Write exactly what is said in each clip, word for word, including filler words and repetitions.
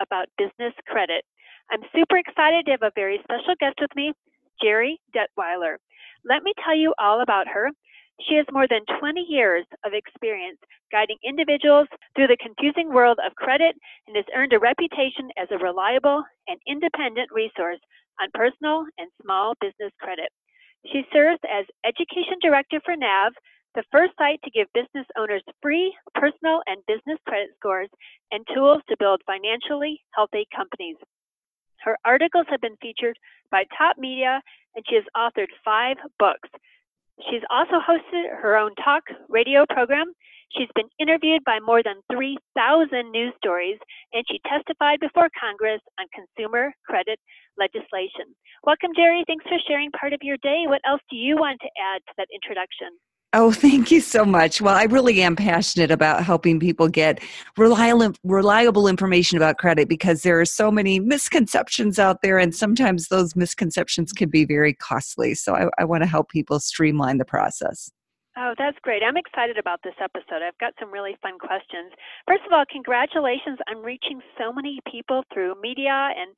about business credit. I'm super excited to have a very special guest with me, Gerri Detweiler. Let me tell you all about her. She has more than twenty years of experience guiding individuals through the confusing world of credit and has earned a reputation as a reliable and independent resource on personal and small business credit. She serves as Education Director for Nav, the first site to give business owners free personal and business credit scores and tools to build financially healthy companies. Her articles have been featured by top media, and she has authored five books. She's also hosted her own talk radio program. She's been interviewed by more than three thousand news stories, and she testified before Congress on consumer credit legislation. Welcome, Gerri. Thanks for sharing part of your day. What else do you want to add to that introduction? Oh, thank you so much. Well, I really am passionate about helping people get reliable, reliable information about credit because there are so many misconceptions out there, and sometimes those misconceptions can be very costly. So I, I want to help people streamline the process. Oh, that's great. I'm excited about this episode. I've got some really fun questions. First of all, congratulations on reaching so many people through media, and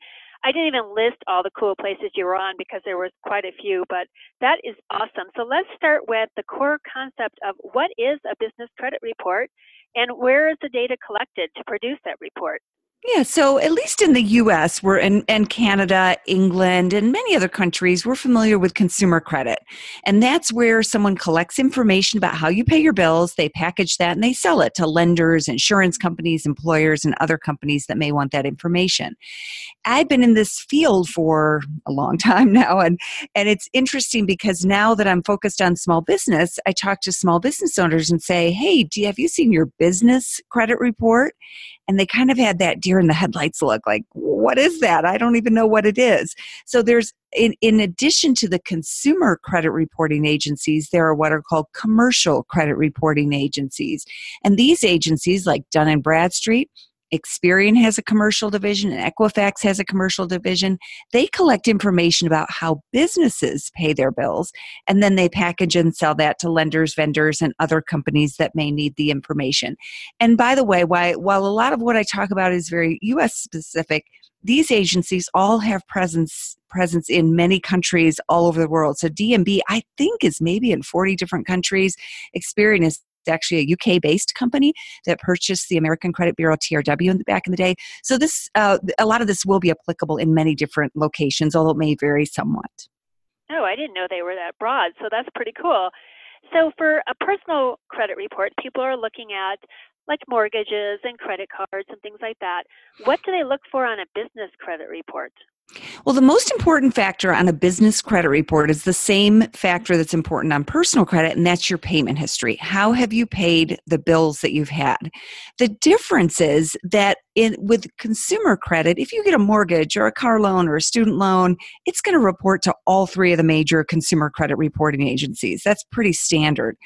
I didn't even list all the cool places you were on because there was quite a few, but that is awesome. So let's start with the core concept of what is a business credit report and where is the data collected to produce that report? Yeah, so at least in the U S, we're in, and Canada, England, and many other countries, we're familiar with consumer credit. And that's where someone collects information about how you pay your bills, they package that, and they sell it to lenders, insurance companies, employers, and other companies that may want that information. I've been in this field for a long time now, and, and it's interesting because now that I'm focused on small business, I talk to small business owners and say, hey, do you, have you seen your business credit report? And they kind of had that deer in the headlights look, like, what is that? I don't even know what it is. So there's, in, in addition to the consumer credit reporting agencies, there are what are called commercial credit reporting agencies. And these agencies, like Dun and Bradstreet, Experian has a commercial division, and Equifax has a commercial division. They collect information about how businesses pay their bills, and then they package and sell that to lenders, vendors, and other companies that may need the information. And by the way, why, while a lot of what I talk about is very U S specific, these agencies all have presence presence in many countries all over the world. So D and B, I think, is maybe in forty different countries. Experian is It's actually a U K-based company that purchased the American Credit Bureau, T R W, in the, back in the day. So this, uh, a lot of this will be applicable in many different locations, although it may vary somewhat. Oh, I didn't know they were that broad, so that's pretty cool. So for a personal credit report, people are looking at like mortgages and credit cards and things like that. What do they look for on a business credit report? Well, the most important factor on a business credit report is the same factor that's important on personal credit, and that's your payment history. How have you paid the bills that you've had? The difference is that in, with consumer credit, if you get a mortgage or a car loan or a student loan, it's going to report to all three of the major consumer credit reporting agencies. That's pretty standard.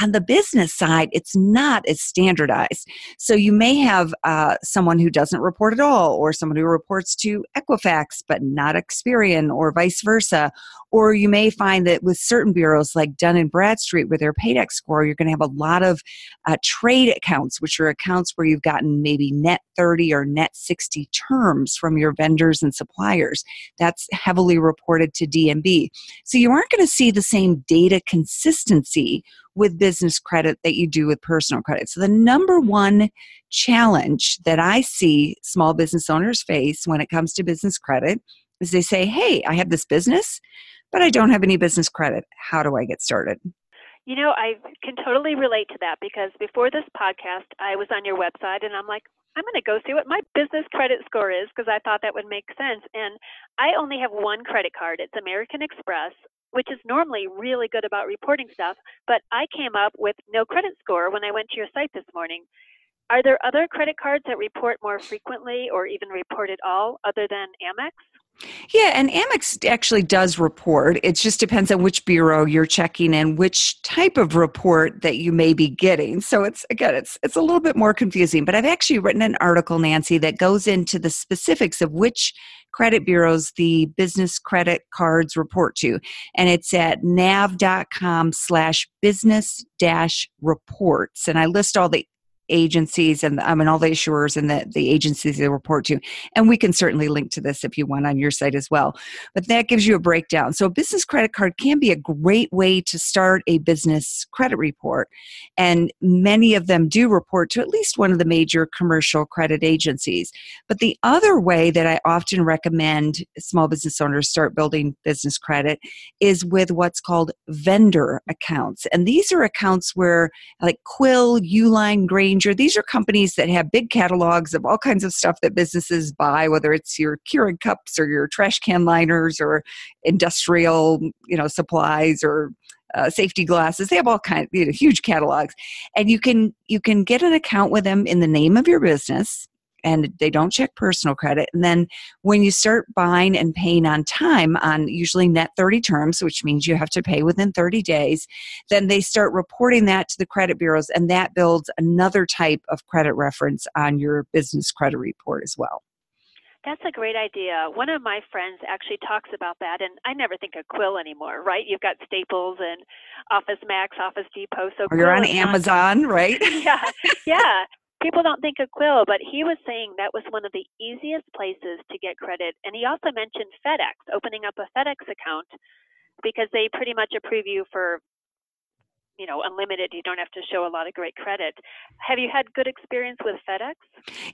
On the business side, it's not as standardized. So you may have uh, someone who doesn't report at all, or someone who reports to Equifax but not Experian, or vice versa. Or you may find that with certain bureaus like Dun and Bradstreet with their Paydex score, you're going to have a lot of uh, trade accounts, which are accounts where you've gotten maybe net thirty or net sixty terms from your vendors and suppliers. That's heavily reported to D and B. So you aren't going to see the same data consistency with business credit that you do with personal credit. So the number one challenge that I see small business owners face when it comes to business credit is they say, hey, I have this business, but I don't have any business credit. How do I get started? You know, I can totally relate to that, because before this podcast, I was on your website and I'm like, I'm going to go see what my business credit score is, because I thought that would make sense. And I only have one credit card. It's American Express, which is normally really good about reporting stuff. But I came up with no credit score when I went to your site this morning. Are there other credit cards that report more frequently or even report at all other than Amex? Yeah, and Amex actually does report. It just depends on which bureau you're checking and which type of report that you may be getting. So it's, again, it's it's a little bit more confusing. But I've actually written an article, Nancy, that goes into the specifics of which credit bureaus the business credit cards report to. And it's at nav.com slash business dash reports. And I list all the agencies and I mean all the issuers and the, the agencies they report to. And we can certainly link to this if you want on your site as well. But that gives you a breakdown. So a business credit card can be a great way to start a business credit report. And many of them do report to at least one of the major commercial credit agencies. But the other way that I often recommend small business owners start building business credit is with what's called vendor accounts. And these are accounts where, like Quill, Uline, Grain, these are companies that have big catalogs of all kinds of stuff that businesses buy, whether it's your Keurig cups or your trash can liners or industrial, you know, supplies or Uh, safety glasses. They have all kinds, you know, huge catalogs, and you can you can get an account with them in the name of your business, and they don't check personal credit. And then when you start buying and paying on time, on usually net thirty terms, which means you have to pay within thirty days, then they start reporting that to the credit bureaus, and that builds another type of credit reference on your business credit report as well. That's a great idea. One of my friends actually talks about that, and I never think of Quill anymore, right? You've got Staples and Office Max, Office Depot. So or you're on Amazon, not- right? Yeah, yeah. People don't think of Quill, but he was saying that was one of the easiest places to get credit. And he also mentioned FedEx, opening up a FedEx account, because they pretty much approve you for, you know, unlimited. You don't have to show a lot of great credit. Have you had good experience with FedEx?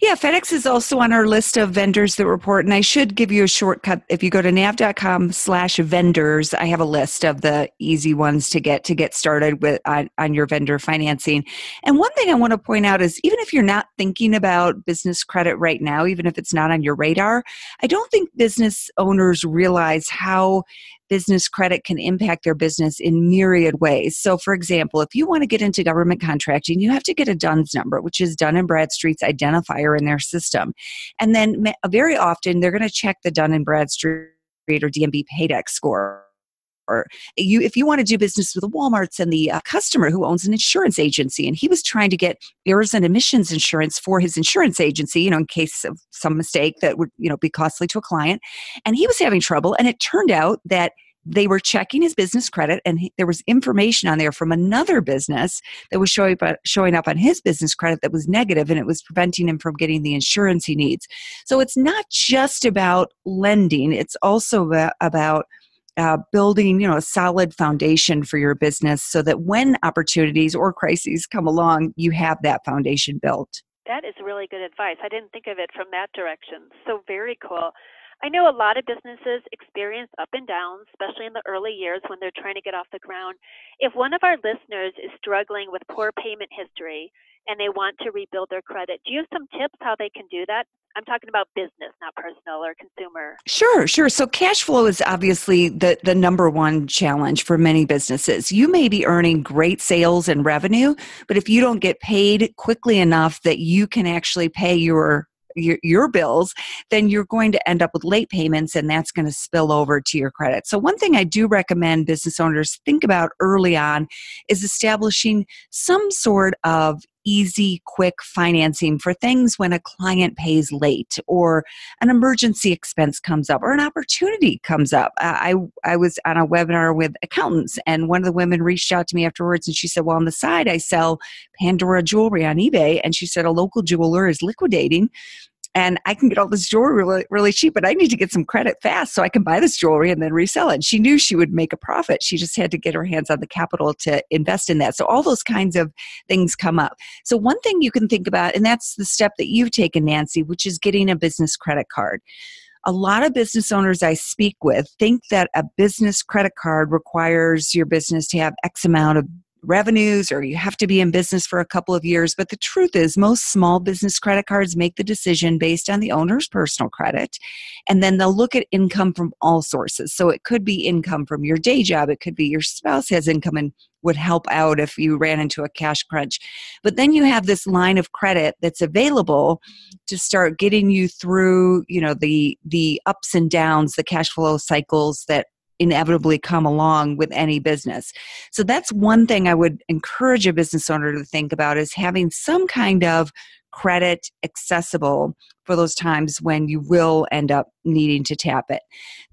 Yeah, FedEx is also on our list of vendors that report. And I should give you a shortcut. If you go to nav.com slash vendors, I have a list of the easy ones to get to get started with on, on your vendor financing. And one thing I want to point out is, even if you're not thinking about business credit right now, even if it's not on your radar, I don't think business owners realize how business credit can impact their business in myriad ways. So, for example, if you want to get into government contracting, you have to get a D U N S number, which is Dun and Bradstreet's identifier in their system. And then very often, they're going to check the Dun and Bradstreet or D and B Paydex score. Or you, if you want to do business with the Walmarts and the uh, customer who owns an insurance agency, and he was trying to get errors and omissions insurance for his insurance agency, you know, in case of some mistake that would, you know, be costly to a client, and he was having trouble. And it turned out that they were checking his business credit, and he, there was information on there from another business that was showing up, showing up on his business credit that was negative, and it was preventing him from getting the insurance he needs. So it's not just about lending; it's also about, about Uh, building, you know, a solid foundation for your business so that when opportunities or crises come along, you have that foundation built. That is really good advice. I didn't think of it from that direction. So very cool. I know a lot of businesses experience up and downs, especially in the early years when they're trying to get off the ground. If one of our listeners is struggling with poor payment history and they want to rebuild their credit, do you have some tips how they can do that? I'm talking about business, not personal or consumer. Sure, sure. So cash flow is obviously the, the number one challenge for many businesses. You may be earning great sales and revenue, but if you don't get paid quickly enough that you can actually pay your Your, your bills, then you're going to end up with late payments, and that's going to spill over to your credit. So one thing I do recommend business owners think about early on is establishing some sort of easy, quick financing for things when a client pays late or an emergency expense comes up or an opportunity comes up. I, I was on a webinar with accountants, and one of the women reached out to me afterwards, and she said, well, on the side, I sell Pandora jewelry on eBay. And she said, a local jeweler is liquidating, and I can get all this jewelry really, really cheap, but I need to get some credit fast so I can buy this jewelry and then resell it. She knew she would make a profit. She just had to get her hands on the capital to invest in that. So all those kinds of things come up. So one thing you can think about, and that's the step that you've taken, Nancy, which is getting a business credit card. A lot of business owners I speak with think that a business credit card requires your business to have X amount of revenues, or you have to be in business for a couple of years. But the truth is, most small business credit cards make the decision based on the owner's personal credit, and then they'll look at income from all sources. So it could be income from your day job. It could be your spouse has income and would help out if you ran into a cash crunch. But then you have this line of credit that's available to start getting you through, you know, the the ups and downs, the cash flow cycles that inevitably come along with any business. So that's one thing I would encourage a business owner to think about, is having some kind of credit accessible for those times when you will end up needing to tap it.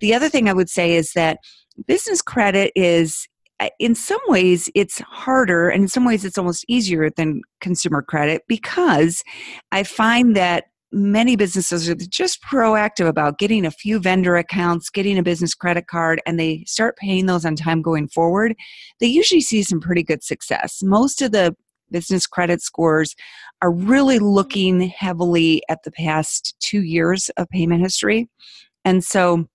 The other thing I would say is that business credit is, in some ways, it's harder, and in some ways it's almost easier than consumer credit, because I find that many businesses are just proactive about getting a few vendor accounts, getting a business credit card, and they start paying those on time going forward. They usually see some pretty good success. Most of the business credit scores are really looking heavily at the past two years of payment history. And so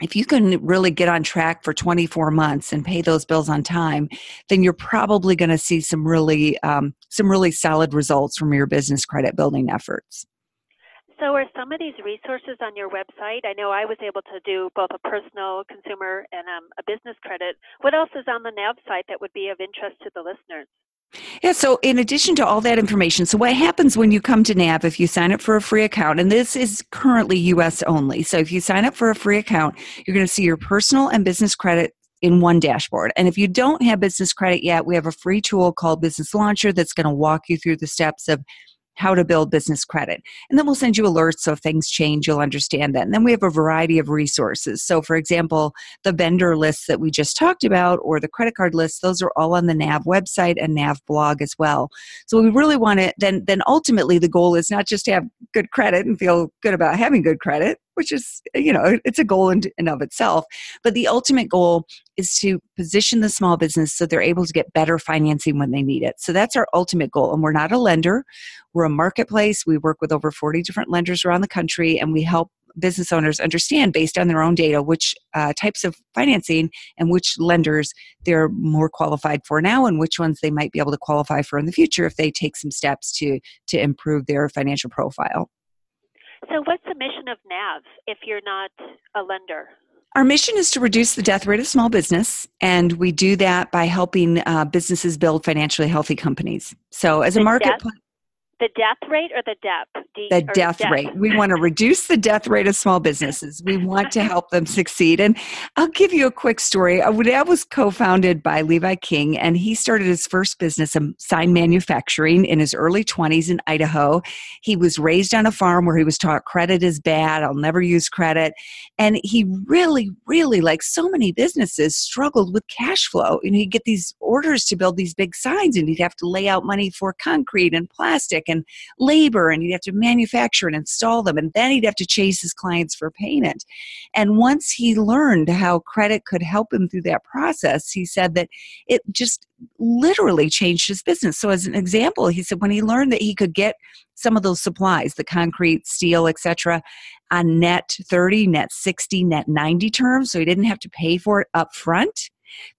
if you can really get on track for twenty-four months and pay those bills on time, then you're probably going to see some really um, some really solid results from your business credit building efforts. So are some of these resources on your website? I know I was able to do both a personal consumer and um, a business credit. What else is on the Nav site that would be of interest to the listeners? Yeah, so in addition to all that information, so what happens when you come to Nav, if you sign up for a free account, and this is currently U S only. So if you sign up for a free account, you're going to see your personal and business credit in one dashboard. And if you don't have business credit yet, we have a free tool called Business Launcher that's going to walk you through the steps of how to build business credit. And then we'll send you alerts, so if things change, you'll understand that. And then we have a variety of resources. So for example, the vendor lists that we just talked about, or the credit card lists, those are all on the Nav website and Nav blog as well. So we really want to, then, then ultimately the goal is not just to have good credit and feel good about having good credit, which is, you know, it's a goal in and of itself. But the ultimate goal is to position the small business so they're able to get better financing when they need it. So that's our ultimate goal. And we're not a lender. We're a marketplace. We work with over forty different lenders around the country, and we help business owners understand, based on their own data, which uh, types of financing and which lenders they're more qualified for now, and which ones they might be able to qualify for in the future if they take some steps to to improve their financial profile. So what's the mission of Nav if you're not a lender? Our mission is to reduce the death rate of small business, and we do that by helping uh, businesses build financially healthy companies. So as the a marketplace... The death rate or the depth? De- the death, death rate. We want to reduce the death rate of small businesses. We want to help them succeed. And I'll give you a quick story. Nav was co-founded by Levi King, and he started his first business, sign manufacturing, in his early twenties in Idaho. He was raised on a farm where he was taught credit is bad, I'll never use credit. And he really, really, like so many businesses, struggled with cash flow. And he'd get these orders to build these big signs, and he'd have to lay out money for concrete and plastic and labor, and he'd have to manufacture and install them, and then he'd have to chase his clients for payment. And once he learned how credit could help him through that process, he said that it just literally changed his business. So as an example, he said when he learned that he could get some of those supplies, the concrete, steel, et cetera, on net thirty, net sixty, net ninety terms, so he didn't have to pay for it up front,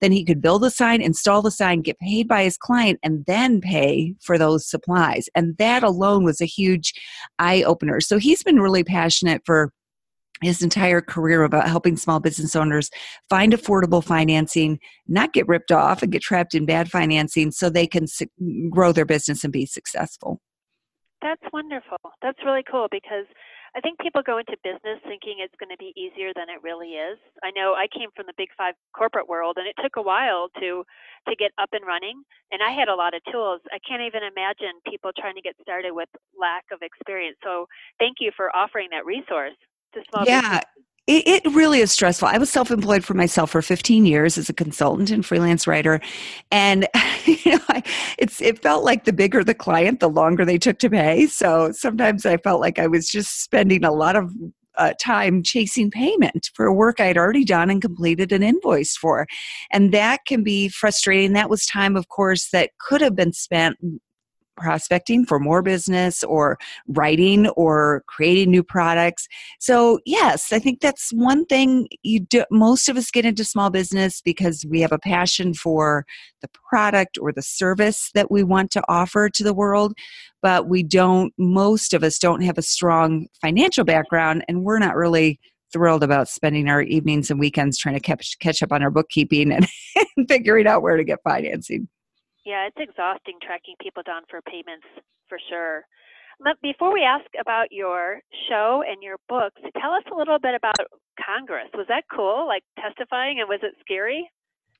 then he could build the sign, install the sign, get paid by his client, and then pay for those supplies. And that alone was a huge eye-opener. So he's been really passionate for his entire career about helping small business owners find affordable financing, not get ripped off and get trapped in bad financing, so they can su- grow their business and be successful. That's wonderful. That's really cool, because I think people go into business thinking it's going to be easier than it really is. I know I came from the big five corporate world, and it took a while to to get up and running, and I had a lot of tools. I can't even imagine people trying to get started with lack of experience. So thank you for offering that resource to small businesses. Yeah. It really is stressful. I was self-employed for myself for fifteen years as a consultant and freelance writer. And you know, I, it's, it felt like the bigger the client, the longer they took to pay. So sometimes I felt like I was just spending a lot of uh, time chasing payment for work I had already done and completed an invoice for. And that can be frustrating. That was time, of course, that could have been spent prospecting for more business or writing or creating new products. So yes, I think that's one thing you do. Most of us get into small business because we have a passion for the product or the service that we want to offer to the world, but we don't, most of us don't have a strong financial background, and we're not really thrilled about spending our evenings and weekends trying to catch, catch up on our bookkeeping and, and figuring out where to get financing. Yeah, it's exhausting tracking people down for payments, for sure. But before we ask about your show and your books, tell us a little bit about Congress. Was that cool, like testifying, and was it scary?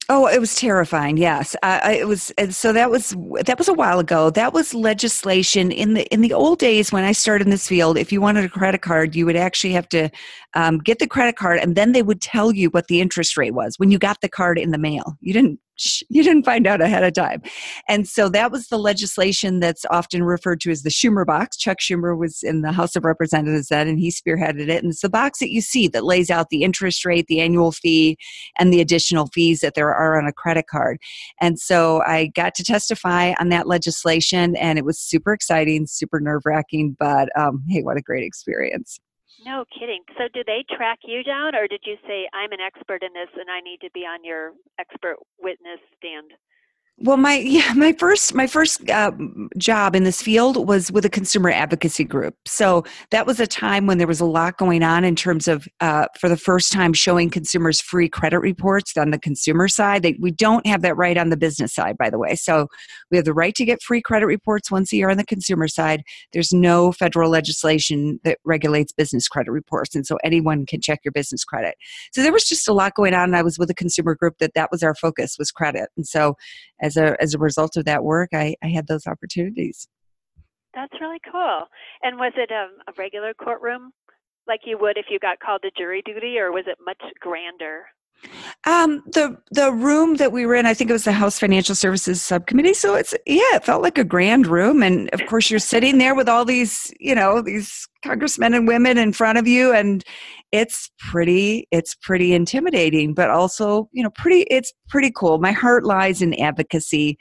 Oh, it was terrifying. Yes, uh, it was. And so that was that was a while ago. That was legislation in the in the old days when I started in this field. If you wanted a credit card, you would actually have to um, get the credit card, and then they would tell you what the interest rate was when you got the card in the mail. You didn't you didn't find out ahead of time, and so that was the legislation that's often referred to as the Schumer box. Chuck Schumer was in the House of Representatives then, and he spearheaded it. And it's the box that you see that lays out the interest rate, the annual fee, and the additional fees that there are on a credit card. And so I got to testify on that legislation, and it was super exciting, super nerve-wracking, but um, hey, what a great experience. No kidding. So do they track you down, or did you say, I'm an expert in this and I need to be on your expert witness stand? Well, my yeah, my first my first uh, job in this field was with a consumer advocacy group. So that was a time when there was a lot going on in terms of, uh, for the first time, showing consumers free credit reports on the consumer side. They, we don't have that right on the business side, by the way. So we have the right to get free credit reports once a year on the consumer side. There's no federal legislation that regulates business credit reports, and so anyone can check your business credit. So there was just a lot going on, and I was with a consumer group that that was our focus, was credit. And so as As a, as a result of that work, I, I had those opportunities. That's really cool. And was it a, a regular courtroom like you would if you got called to jury duty, or was it much grander? Um, the the room that we were in, I think it was the House Financial Services Subcommittee. So it's yeah, it felt like a grand room, and of course you're sitting there with all these you know these congressmen and women in front of you, and it's pretty it's pretty intimidating, but also you know pretty it's pretty cool. My heart lies in advocacy,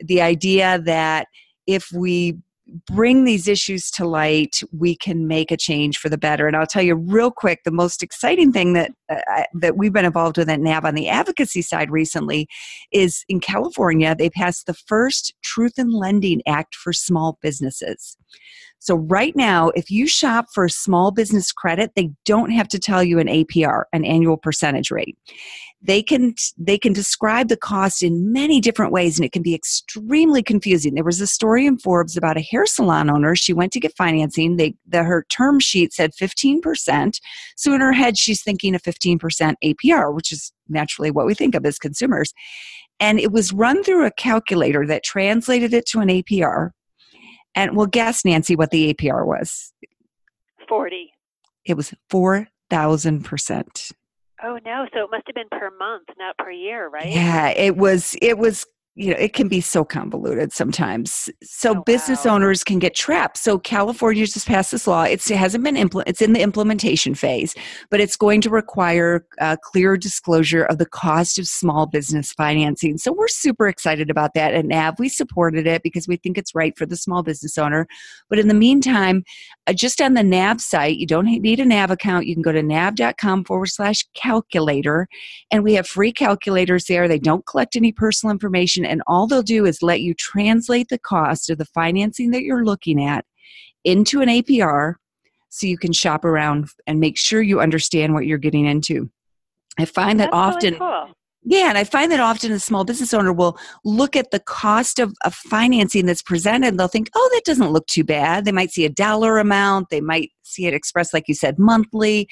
the idea that if we bring these issues to light, we can make a change for the better. And I'll tell you real quick, the most exciting thing that uh, that we've been involved with at N A V on the advocacy side recently is in California, they passed the first Truth in Lending Act for small businesses. So right now, if you shop for small business credit, they don't have to tell you an A P R, an annual percentage rate. They can they can describe the cost in many different ways, and it can be extremely confusing. There was a story in Forbes about a hair salon owner. She went to get financing. They, the, her term sheet said fifteen percent. So in her head, she's thinking a fifteen percent A P R, which is naturally what we think of as consumers. And it was run through a calculator that translated it to an A P R. And well, guess, Nancy, what the A P R was. forty. It was four thousand percent. Oh no, so it must have been per month, not per year, right? Yeah, it was, it was, you know, it can be so convoluted sometimes. So oh, business wow. owners can get trapped. So California just passed this law. It's, it hasn't been, impl- it's in the implementation phase, but it's going to require a clear disclosure of the cost of small business financing. So we're super excited about that at N A V. We supported it because we think it's right for the small business owner. But in the meantime, uh, just on the N A V site, you don't need a N A V account. You can go to nav.com forward slash calculator. And we have free calculators there. They don't collect any personal information. And all they'll do is let you translate the cost of the financing that you're looking at into an A P R so you can shop around and make sure you understand what you're getting into. I find that That's often... really cool. Yeah, and I find that often a small business owner will look at the cost of, of financing that's presented, and they'll think, oh, that doesn't look too bad. They might see a dollar amount. They might see it expressed, like you said, monthly.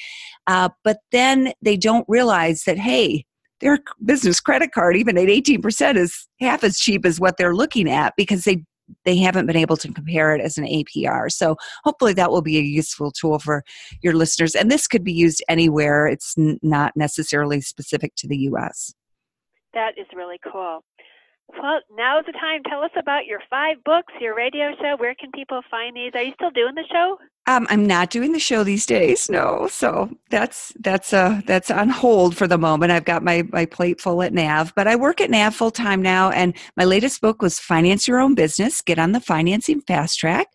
Uh, but then they don't realize that, hey, their business credit card, even at eighteen percent, is half as cheap as what they're looking at because they, they haven't been able to compare it as an A P R. So hopefully that will be a useful tool for your listeners. And this could be used anywhere. It's n- not necessarily specific to the U S. That is really cool. Well, now's the time. Tell us about your five books, your radio show. Where can people find these? Are you still doing the show? Um, I'm not doing the show these days, no. So that's that's uh, that's on hold for the moment. I've got my, my plate full at Nav, but I work at Nav full time now. And my latest book was Finance Your Own Business, Get on the Financing Fast Track.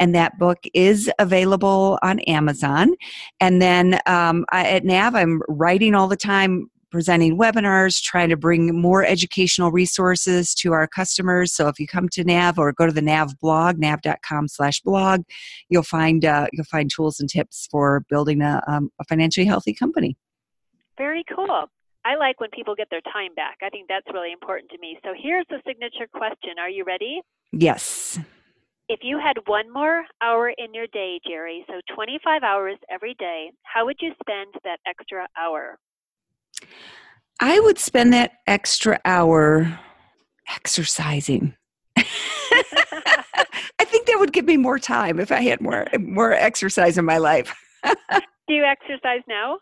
And that book is available on Amazon. And then um, I, at Nav, I'm writing all the time, presenting webinars, trying to bring more educational resources to our customers. So if you come to Nav or go to the Nav blog, nav dot com slash blog, you'll find uh, you'll find tools and tips for building a, um, a financially healthy company. Very cool. I like when people get their time back. I think that's really important to me. So here's the signature question. Are you ready? Yes. If you had one more hour in your day, Gerri, so twenty-five hours every day, how would you spend that extra hour? I would spend that extra hour exercising. I think that would give me more time if I had more more exercise in my life. Do you exercise now?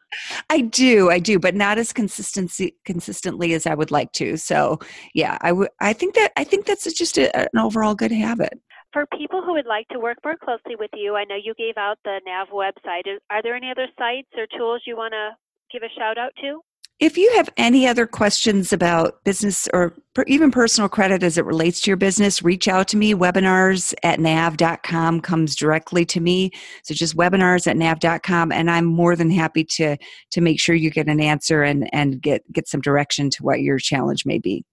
I do, I do, but not as consistency consistently as I would like to. So, yeah, I would. I think that I think that's just a, an overall good habit. For people who would like to work more closely with you, I know you gave out the Nav website. Are there any other sites or tools you want to give a shout out to? If you have any other questions about business or per, even personal credit as it relates to your business, reach out to me. Webinars at nav dot com comes directly to me. So just webinars at nav dot com, and I'm more than happy to to make sure you get an answer and, and get, get some direction to what your challenge may be.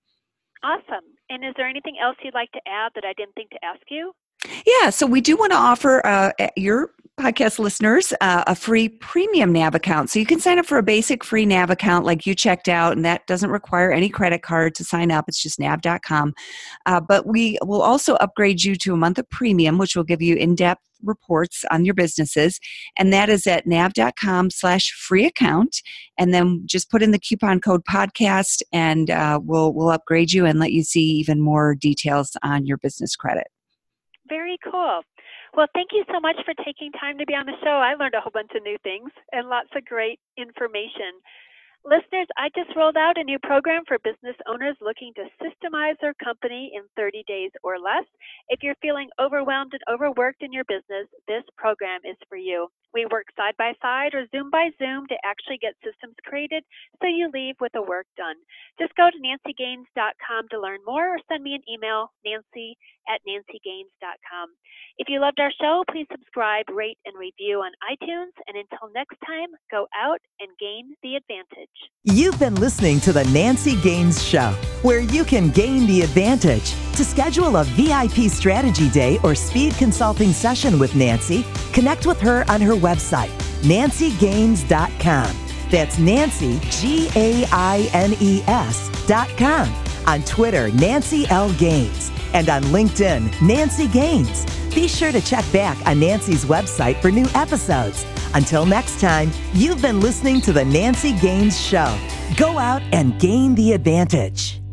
Awesome. And is there anything else you'd like to add that I didn't think to ask you? Yeah, so we do want to offer uh, your podcast listeners uh, a free premium Nav account. So you can sign up for a basic free Nav account like you checked out, and that doesn't require any credit card to sign up. It's just nav dot com. Uh, but we will also upgrade you to a month of premium, which will give you in-depth reports on your businesses, and that is at nav dot com slash free account, and then just put in the coupon code podcast, and uh, we'll we'll upgrade you and let you see even more details on your business credit. Very cool. Well, thank you so much for taking time to be on the show. I learned a whole bunch of new things and lots of great information. Listeners, I just rolled out a new program for business owners looking to systemize their company in thirty days or less. If you're feeling overwhelmed and overworked in your business, this program is for you. We work side by side or Zoom by Zoom to actually get systems created so you leave with the work done. Just go to nancy gaines dot com to learn more or send me an email, nancy at nancy gaines dot com. If you loved our show, please subscribe, rate, and review on iTunes. And until next time, go out and gain the advantage. You've been listening to The Nancy Gaines Show, where you can gain the advantage. To schedule a V I P strategy day or speed consulting session with Nancy, connect with her on her website, nancy gaines dot com. That's Nancy, G A I N E S dot com. On Twitter, Nancy L. Gaines. And on LinkedIn, Nancy Gaines. Be sure to check back on Nancy's website for new episodes. Until next time, you've been listening to The Nancy Gaines Show. Go out and gain the advantage.